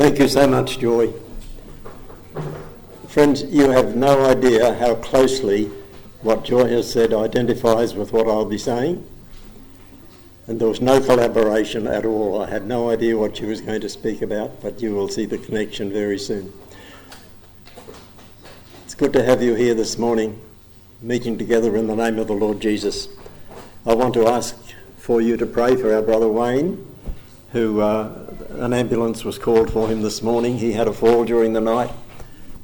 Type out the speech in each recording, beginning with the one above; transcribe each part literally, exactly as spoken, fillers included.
Thank you so much, Joy. Friends, you have no idea how closely what Joy has said identifies with what I'll be saying. And there was no collaboration at all. I had no idea what she was going to speak about, but you will see the connection very soon. It's good to have you here this morning, meeting together in the name of the Lord Jesus. I want to ask for you to pray for our brother Wayne, who uh, an ambulance was called for him this morning. He had a fall during the night,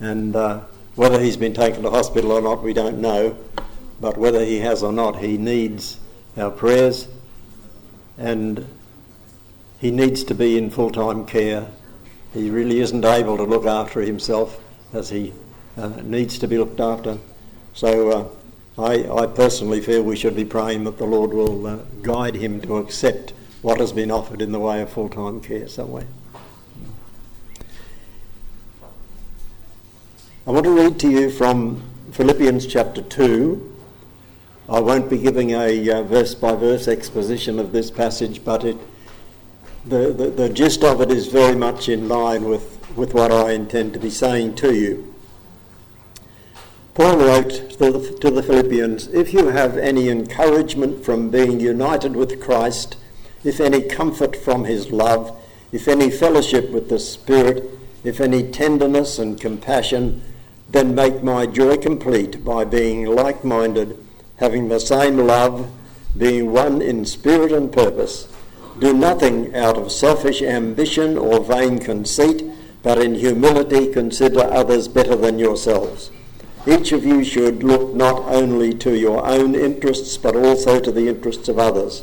and uh, whether he's been taken to hospital or not, we don't know, but whether he has or not, he needs our prayers, and he needs to be in full-time care. He really isn't able to look after himself as he uh, needs to be looked after. So uh, I, I personally feel we should be praying that the Lord will uh, guide him to accept what has been offered in the way of full-time care somewhere. I want to read to you from Philippians chapter two. I won't be giving a uh, verse-by-verse exposition of this passage, but it, the, the, the gist of it is very much in line with, with what I intend to be saying to you. Paul wrote to the, to the Philippians, "If you have any encouragement from being united with Christ, if any comfort from his love, if any fellowship with the Spirit, if any tenderness and compassion, then make my joy complete by being like-minded, having the same love, being one in spirit and purpose. Do nothing out of selfish ambition or vain conceit, but in humility consider others better than yourselves. Each of you should look not only to your own interests, but also to the interests of others.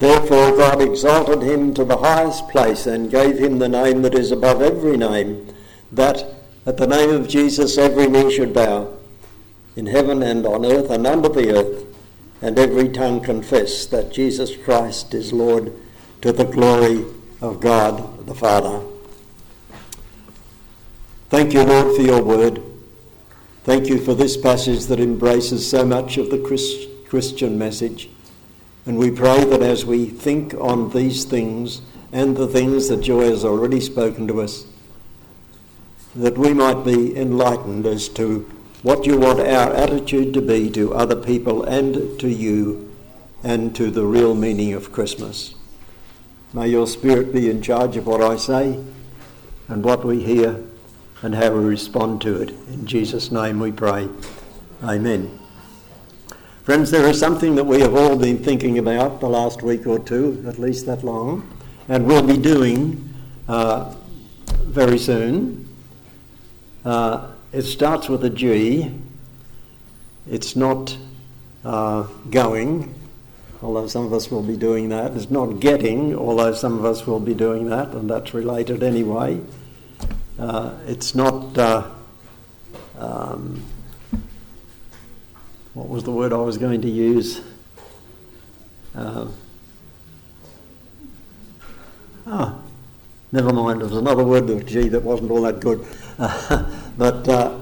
Therefore God exalted him to the highest place and gave him the name that is above every name, that at the name of Jesus every knee should bow, in heaven and on earth and under the earth, and every tongue confess that Jesus Christ is Lord, to the glory of God the Father." Thank you, Lord, for your word. Thank you for this passage that embraces so much of the Christ- Christian message. And we pray that as we think on these things and the things that Joy has already spoken to us, that we might be enlightened as to what you want our attitude to be to other people and to you and to the real meaning of Christmas. May your Spirit be in charge of what I say and what we hear and how we respond to it. In Jesus' name we pray. Amen. Friends, there is something that we have all been thinking about the last week or two, at least that long, and we'll be doing uh, very soon. Uh, it starts with a G. It's not uh, going, although some of us will be doing that. It's not getting, although some of us will be doing that, and that's related anyway. Uh, it's not... Uh, um, What was the word I was going to use? Uh, ah, never mind. There was another word with G that wasn't all that good. Uh, but uh,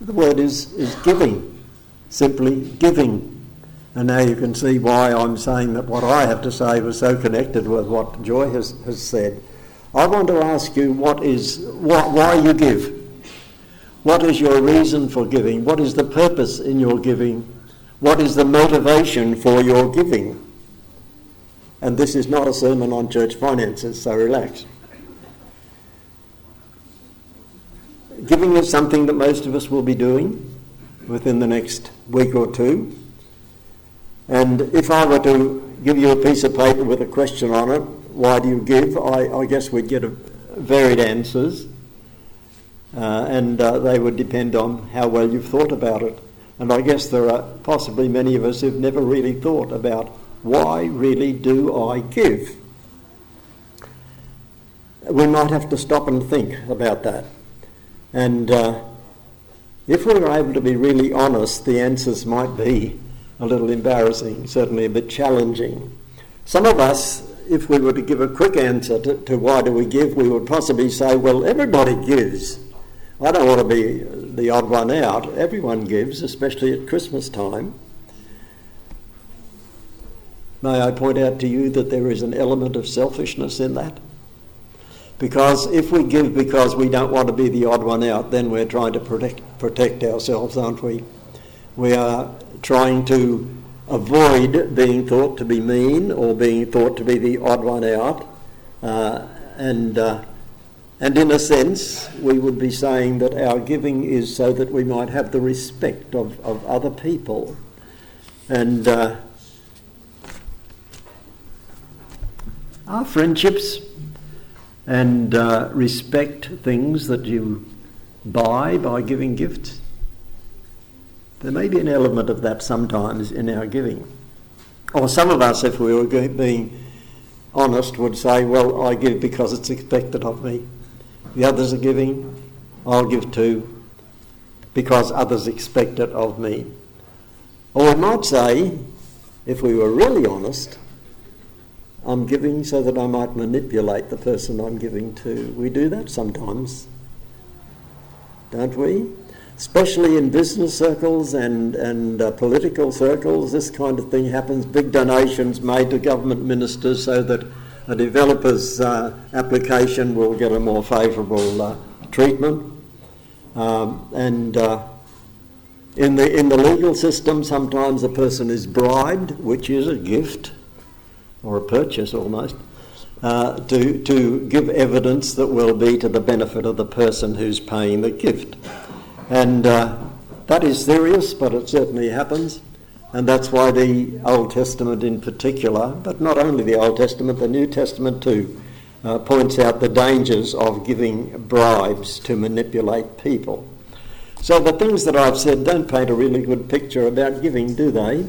the word is, is giving, simply giving. And now you can see why I'm saying that what I have to say was so connected with what Joy has, has said. I want to ask you what is what, why you give. What is your reason for giving? What is the purpose in your giving? What is the motivation for your giving? And this is not a sermon on church finances, so relax. Giving is something that most of us will be doing within the next week or two. And if I were to give you a piece of paper with a question on it, why do you give? I, I guess we'd get a, varied answers. Uh, and uh, they would depend on how well you've thought about it. And I guess there are possibly many of us who've never really thought about, why really do I give? We might have to stop and think about that. And uh, if we were able to be really honest, the answers might be a little embarrassing, certainly a bit challenging. Some of us, if we were to give a quick answer to, to why do we give, we would possibly say, well, everybody gives. I don't want to be the odd one out. Everyone gives, especially at Christmas time. May I point out to you that there is an element of selfishness in that? Because if we give because we don't want to be the odd one out, then we're trying to protect, protect ourselves, aren't we? We are trying to avoid being thought to be mean or being thought to be the odd one out. Uh, and uh, and in a sense, we would be saying that our giving is so that we might have the respect of, of other people. And uh, our friendships and uh, respect things that you buy by giving gifts. There may be an element of that sometimes in our giving. Or some of us, if we were being honest, would say, well, I give because it's expected of me. The others are giving, I'll give too, because others expect it of me. Or we might say, if we were really honest, I'm giving so that I might manipulate the person I'm giving to. We do that sometimes, don't we? Especially in business circles and, and uh, political circles, this kind of thing happens. Big donations made to government ministers so that a developer's uh, application will get a more favourable uh, treatment. Um, and uh, in the in the legal system, sometimes a person is bribed, which is a gift, or a purchase almost, uh, to, to give evidence that will be to the benefit of the person who's paying the gift. And uh, that is serious, but it certainly happens. And that's why the Old Testament in particular, but not only the Old Testament, the New Testament too, uh, points out the dangers of giving bribes to manipulate people. So the things that I've said don't paint a really good picture about giving, do they?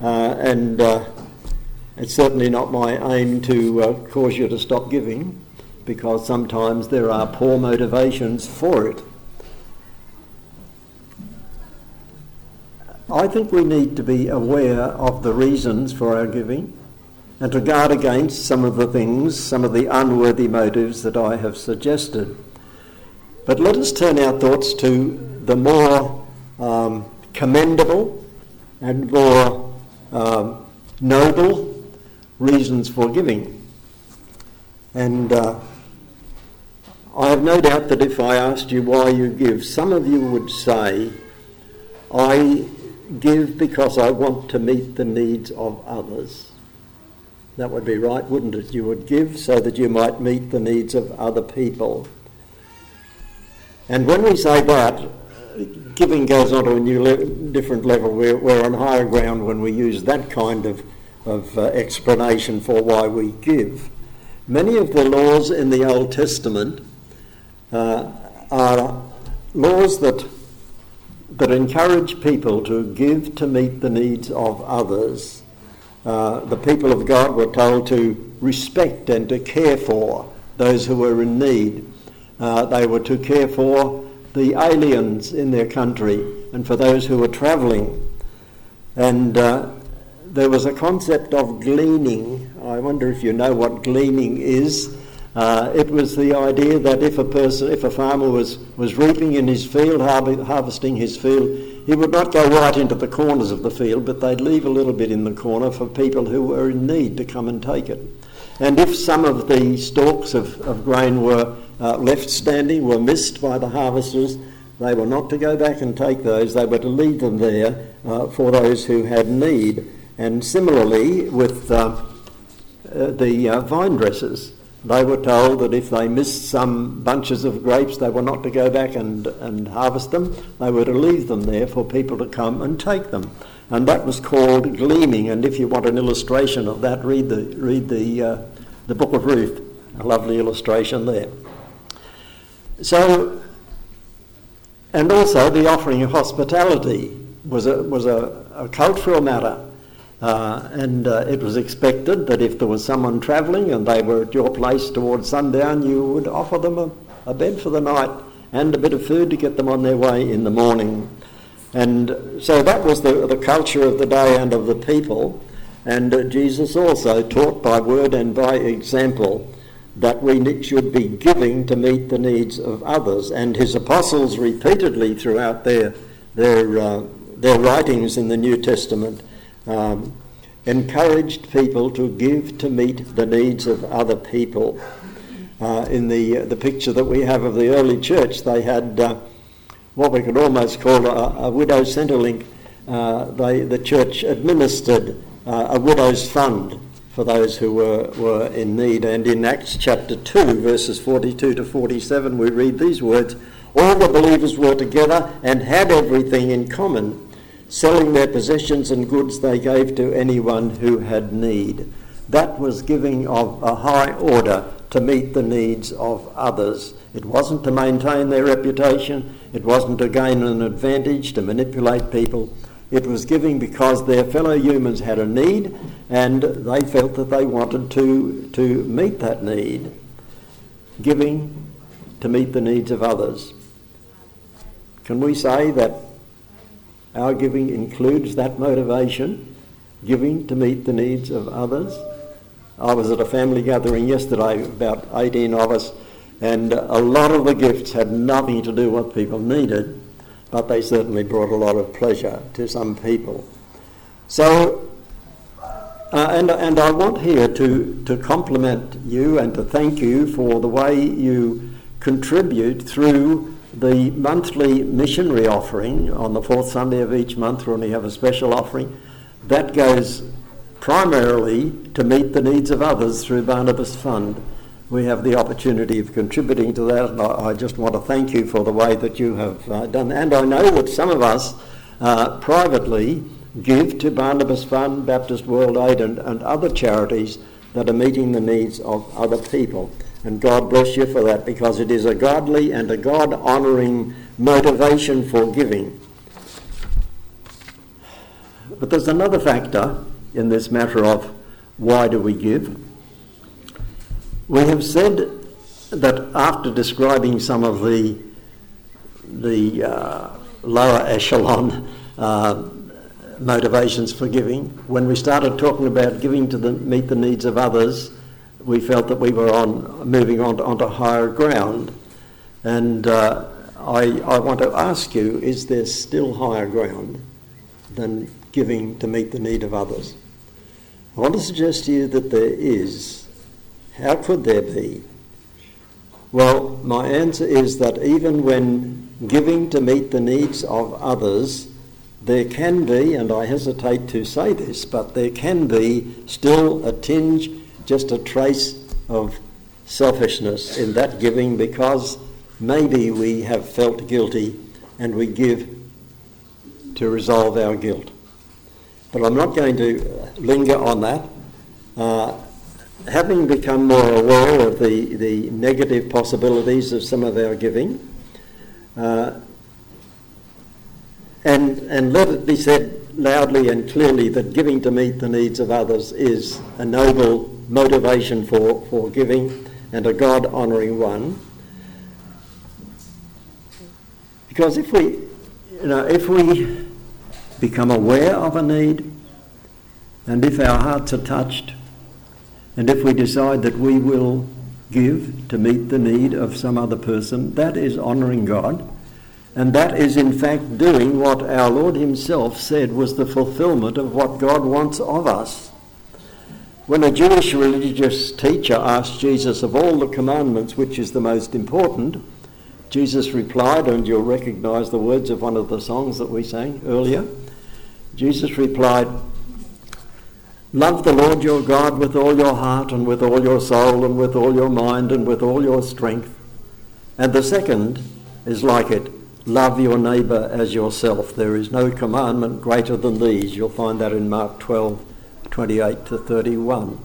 Uh, and... Uh, It's certainly not my aim to uh, cause you to stop giving, because sometimes there are poor motivations for it. I think we need to be aware of the reasons for our giving and to guard against some of the things, some of the unworthy motives that I have suggested. But let us turn our thoughts to the more um, commendable and more um, noble reasons for giving. And uh, I have no doubt that if I asked you why you give, some of you would say, I give because I want to meet the needs of others. That would be right, wouldn't it? You would give so that you might meet the needs of other people. And when we say that, giving goes on to a new le- different level. We're, we're on higher ground when we use that kind of of uh, explanation for why we give. Many of the laws in the Old Testament uh, are laws that that encourage people to give to meet the needs of others. Uh, the people of God were told to respect and to care for those who were in need. Uh, they were to care for the aliens in their country and for those who were travelling. And uh, There was a concept of gleaning. I wonder if you know what gleaning is. Uh, it was the idea that if a person, if a farmer was, was reaping in his field, har- harvesting his field, he would not go right into the corners of the field, but they'd leave a little bit in the corner for people who were in need to come and take it. And if some of the stalks of, of grain were uh, left standing, were missed by the harvesters, they were not to go back and take those. They were to leave them there uh, for those who had need. And similarly, with uh, uh, the uh, vine dressers, they were told that if they missed some bunches of grapes, they were not to go back and, and harvest them. They were to leave them there for people to come and take them. And that was called gleaning. And if you want an illustration of that, read the read the uh, the Book of Ruth. A lovely illustration there. So, and also the offering of hospitality was a was a, a cultural matter. Uh, and uh, it was expected that if there was someone travelling and they were at your place towards sundown, you would offer them a, a bed for the night and a bit of food to get them on their way in the morning. And so that was the, the culture of the day and of the people. And uh, Jesus also taught by word and by example that we should be giving to meet the needs of others. And his apostles repeatedly throughout their their uh, their writings in the New Testament um, encouraged people to give to meet the needs of other people. Uh, in the uh, the picture that we have of the early church, they had uh, what we could almost call a, a widow centrelink. Uh, they the church administered uh, a widow's fund for those who were, were in need. And in Acts chapter two, verses forty-two to forty-seven, we read these words: "All the believers were together and had everything in common. Selling their possessions and goods they gave to anyone who had need." That was giving of a high order to meet the needs of others. It wasn't to maintain their reputation. It wasn't to gain an advantage, to manipulate people. It was giving because their fellow humans had a need and they felt that they wanted to, to meet that need. Giving to meet the needs of others. Can we say that our giving includes that motivation? Giving to meet the needs of others? I was at a family gathering yesterday, about eighteen of us, and a lot of the gifts had nothing to do with what people needed, but they certainly brought a lot of pleasure to some people. So, uh, and and I want here to, to compliment you and to thank you for the way you contribute through the monthly missionary offering. On the fourth Sunday of each month when we have a special offering, that goes primarily to meet the needs of others through Barnabas Fund. We have the opportunity of contributing to that, and I, I just want to thank you for the way that you have uh, done. And I know that some of us uh, privately give to Barnabas Fund, Baptist World Aid and, and other charities that are meeting the needs of other people. And God bless you for that, because it is a godly and a God-honouring motivation for giving. But there's another factor in this matter of why do we give. We have said that after describing some of the the uh, lower echelon uh, motivations for giving, when we started talking about giving to the, meet the needs of others, we felt that we were on moving on to, onto higher ground. And uh, I, I want to ask you, is there still higher ground than giving to meet the need of others? I want to suggest to you that there is. How could there be? Well, my answer is that even when giving to meet the needs of others, there can be, and I hesitate to say this, but there can be still a tinge, just a trace of selfishness in that giving, because maybe we have felt guilty and we give to resolve our guilt. But I'm not going to linger on that. Uh, Having become more aware of the, the negative possibilities of some of our giving, uh, and, and let it be said loudly and clearly that giving to meet the needs of others is a noble motivation for, for giving, and a God-honouring one. Because if we, you know, if we become aware of a need, and if our hearts are touched, and if we decide that we will give to meet the need of some other person, that is honouring God. And that is in fact doing what our Lord himself said was the fulfilment of what God wants of us. When a Jewish religious teacher asked Jesus of all the commandments which is the most important, Jesus replied, and you'll recognise the words of one of the songs that we sang earlier, Jesus replied, "Love the Lord your God with all your heart and with all your soul and with all your mind and with all your strength." And the second is like it, "Love your neighbour as yourself. There is no commandment greater than these." You'll find that in Mark twelve, twenty-eight to thirty-one.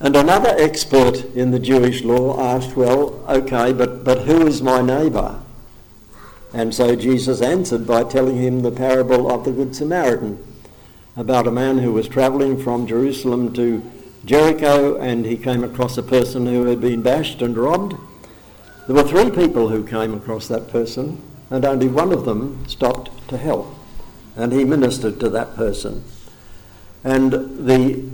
And another expert in the Jewish law asked, well, okay, but, but who is my neighbour? And so Jesus answered by telling him the parable of the Good Samaritan, about a man who was travelling from Jerusalem to Jericho, and he came across a person who had been bashed and robbed, There were three people who came across that person, and only one of them stopped to help, and he ministered to that person. And the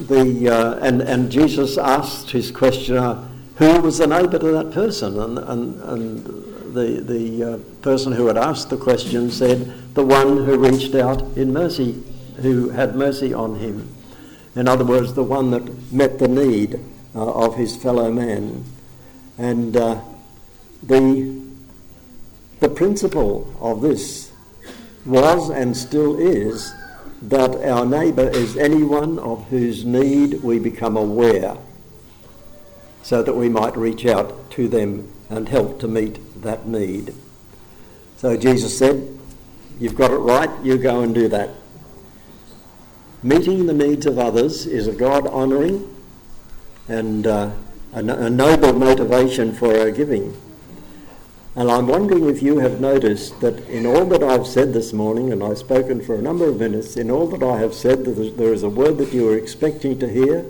the uh, and and Jesus asked his questioner, who was the neighbour to that person? And and and the the uh, person who had asked the question said, the one who reached out in mercy, who had mercy on him. In other words, the one that met the need uh, of his fellow man. And uh, the the principle of this was and still is that our neighbour is anyone of whose need we become aware, so that we might reach out to them and help to meet that need. So Jesus said, you've got it right, you go and do that. Meeting the needs of others is a God-honouring and uh, a, no- a noble motivation for our giving. And I'm wondering if you have noticed that in all that I've said this morning, and I've spoken for a number of minutes, in all that I have said, that there is a word that you were expecting to hear,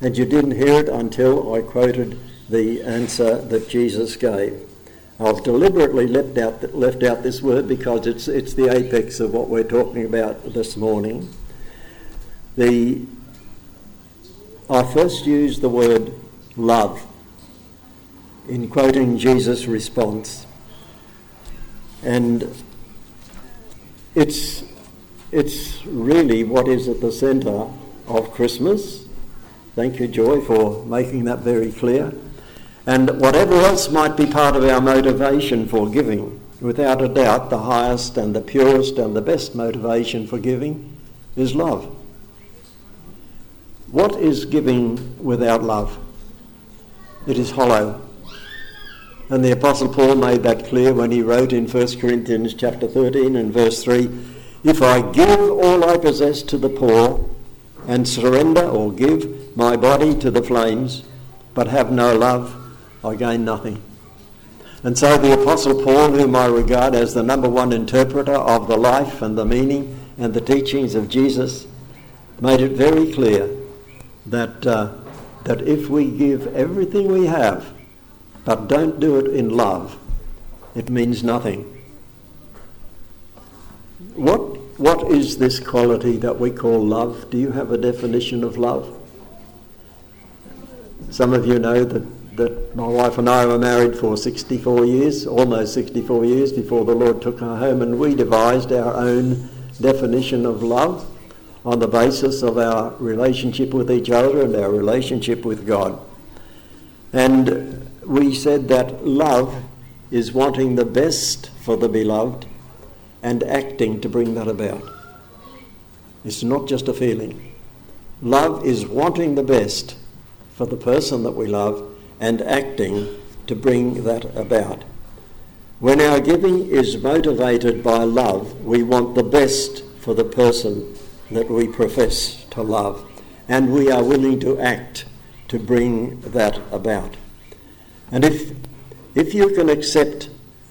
and you didn't hear it until I quoted the answer that Jesus gave. I've deliberately left out, left out this word because it's, it's the apex of what we're talking about this morning. The, I first used the word love in quoting Jesus' response, and it's it's really what is at the centre of Christmas. Thank you, Joy, for making that very clear. And whatever else might be part of our motivation for giving, without a doubt, the highest and the purest and the best motivation for giving is love. What is giving without love? It is hollow. And the Apostle Paul made that clear when he wrote in First Corinthians chapter thirteen and verse three, if I give all I possess to the poor and surrender or give my body to the flames, but have no love, I gain nothing. And so the Apostle Paul, whom I regard as the number one interpreter of the life and the meaning and the teachings of Jesus, made it very clear that uh, that if we give everything we have but don't do it in love, it means nothing. What what is this quality that we call love? Do you have a definition of love? Some of you know that, that my wife and I were married for sixty-four years, almost sixty-four years before the Lord took her home, and we devised our own definition of love on the basis of our relationship with each other and our relationship with God. And we said that love is wanting the best for the beloved and acting to bring that about. It's not just a feeling. Love is wanting the best for the person that we love and acting to bring that about. When our giving is motivated by love, we want the best for the person that we profess to love, and we are willing to act to bring that about. And if if you can accept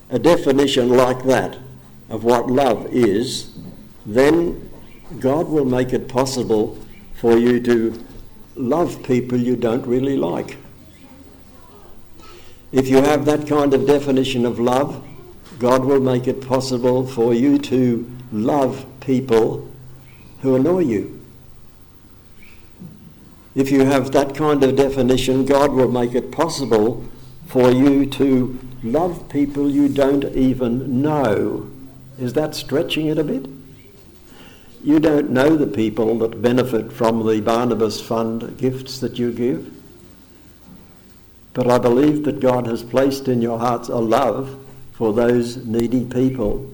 a definition like that of what love is, then God will make it possible for you to love people you don't really like. If you have that kind of definition of love, God will make it possible for you to love people who annoy you. If you have that kind of definition, God will make it possible for you to love people you don't even know. Is that stretching it a bit? You don't know the people that benefit from the Barnabas Fund gifts that you give. But I believe that God has placed in your hearts a love for those needy people.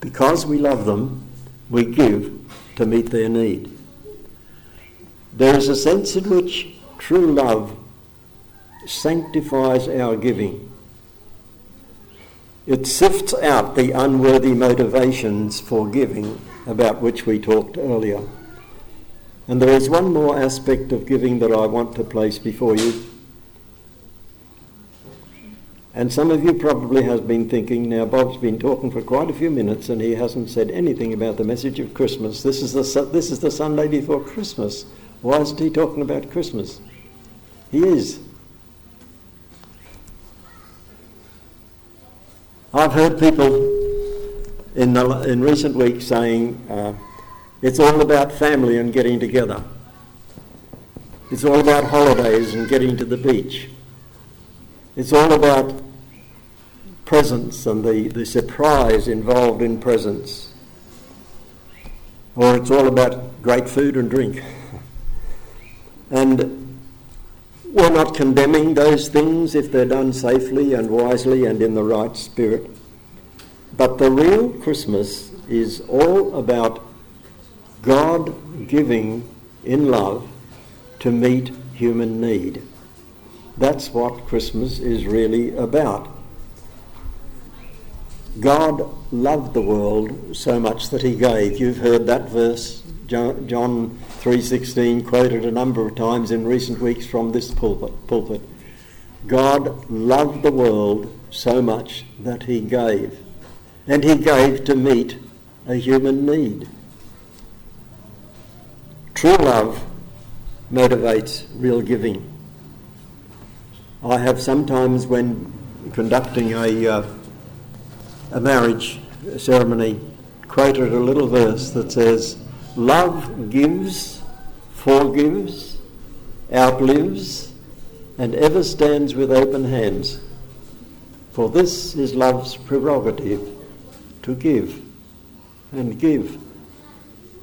Because we love them, we give to meet their need. There is a sense in which true love sanctifies our giving. It sifts out the unworthy motivations for giving about which we talked earlier. And there is one more aspect of giving that I want to place before you. And some of you probably have been thinking, now Bob's been talking for quite a few minutes and he hasn't said anything about the message of Christmas. This is the, this is the Sunday before Christmas. Why isn't he talking about Christmas? He is. I've heard people in the, in recent weeks saying uh, it's all about family and getting together. It's all about holidays and getting to the beach. It's all about presents and the, the surprise involved in presents. Or it's all about great food and drink. And we're not condemning those things if they're done safely and wisely and in the right spirit. But the real Christmas is all about God giving in love to meet human need. That's what Christmas is really about. God loved the world so much that he gave. You've heard that verse, John three sixteen, quoted a number of times in recent weeks from this pulpit. pulpit. God loved the world so much that he gave. And he gave to meet a human need. True love motivates real giving. I have sometimes, when conducting a uh, a marriage ceremony, quoted a little verse that says, "Love gives, forgives, outlives, and ever stands with open hands. For this is love's prerogative, to give, and give,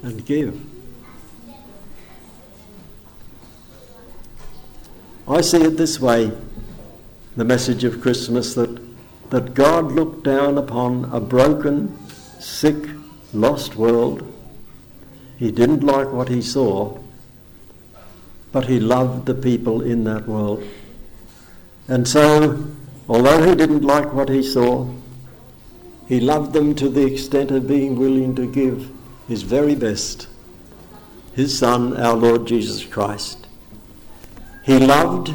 and give." I see it this way, the message of Christmas, that, that God looked down upon a broken, sick, lost world. He didn't like what he saw, but he loved the people in that world. And so, although he didn't like what he saw, he loved them to the extent of being willing to give his very best, his Son, our Lord Jesus Christ. He loved,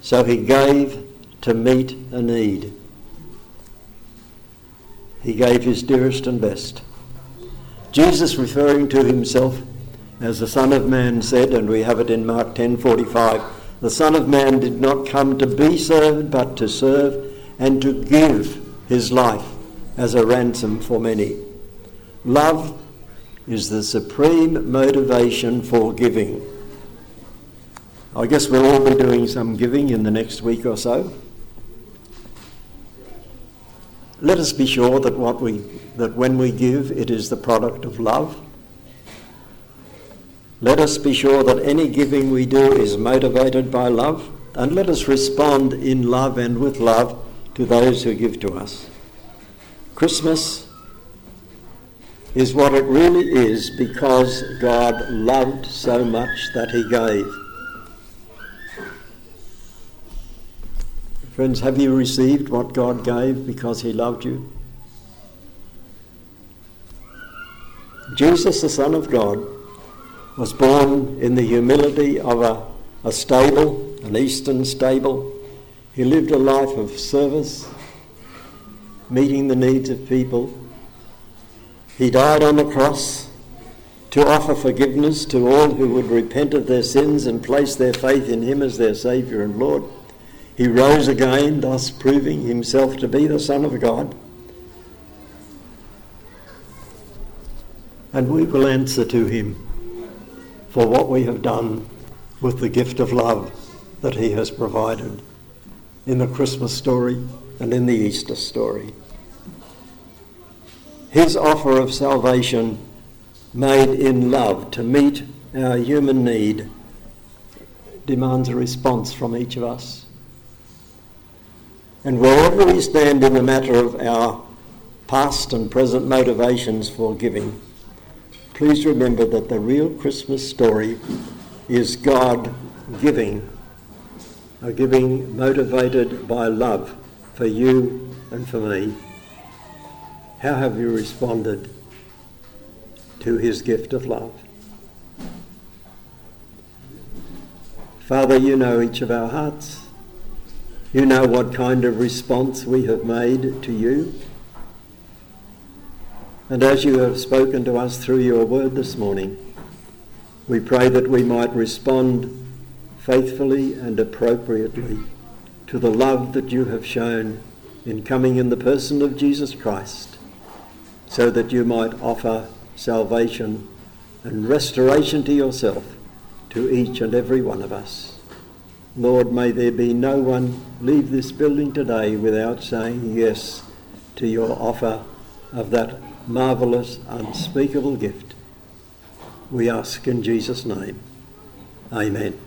so he gave to meet a need. He gave his dearest and best. Jesus, referring to himself as the Son of Man, said, and we have it in Mark ten forty-five, "The Son of Man did not come to be served, but to serve and to give his life as a ransom for many." Love is the supreme motivation for giving. I guess we'll all be doing some giving in the next week or so. Let us be sure that what we that when we give, it is the product of love. Let us be sure that any giving we do is motivated by love, and let us respond in love and with love to those who give to us. Christmas is what it really is because God loved so much that he gave. Friends, have you received what God gave because he loved you? Jesus, the Son of God, was born in the humility of a, a stable, an eastern stable. He lived a life of service, meeting the needs of people. He died on the cross to offer forgiveness to all who would repent of their sins and place their faith in him as their Saviour and Lord. He rose again, thus proving himself to be the Son of God. And we will answer to him for what we have done with the gift of love that he has provided in the Christmas story and in the Easter story. His offer of salvation made in love to meet our human need demands a response from each of us. And wherever we stand in the matter of our past and present motivations for giving, please remember that the real Christmas story is God giving, a giving motivated by love for you and for me. How have you responded to his gift of love? Father, you know each of our hearts. You know what kind of response we have made to you. And as you have spoken to us through your word this morning, we pray that we might respond faithfully and appropriately to the love that you have shown in coming in the person of Jesus Christ, so that you might offer salvation and restoration to yourself, to each and every one of us. Lord, may there be no one leave this building today without saying yes to your offer of that marvellous, unspeakable gift. We ask in Jesus' name. Amen.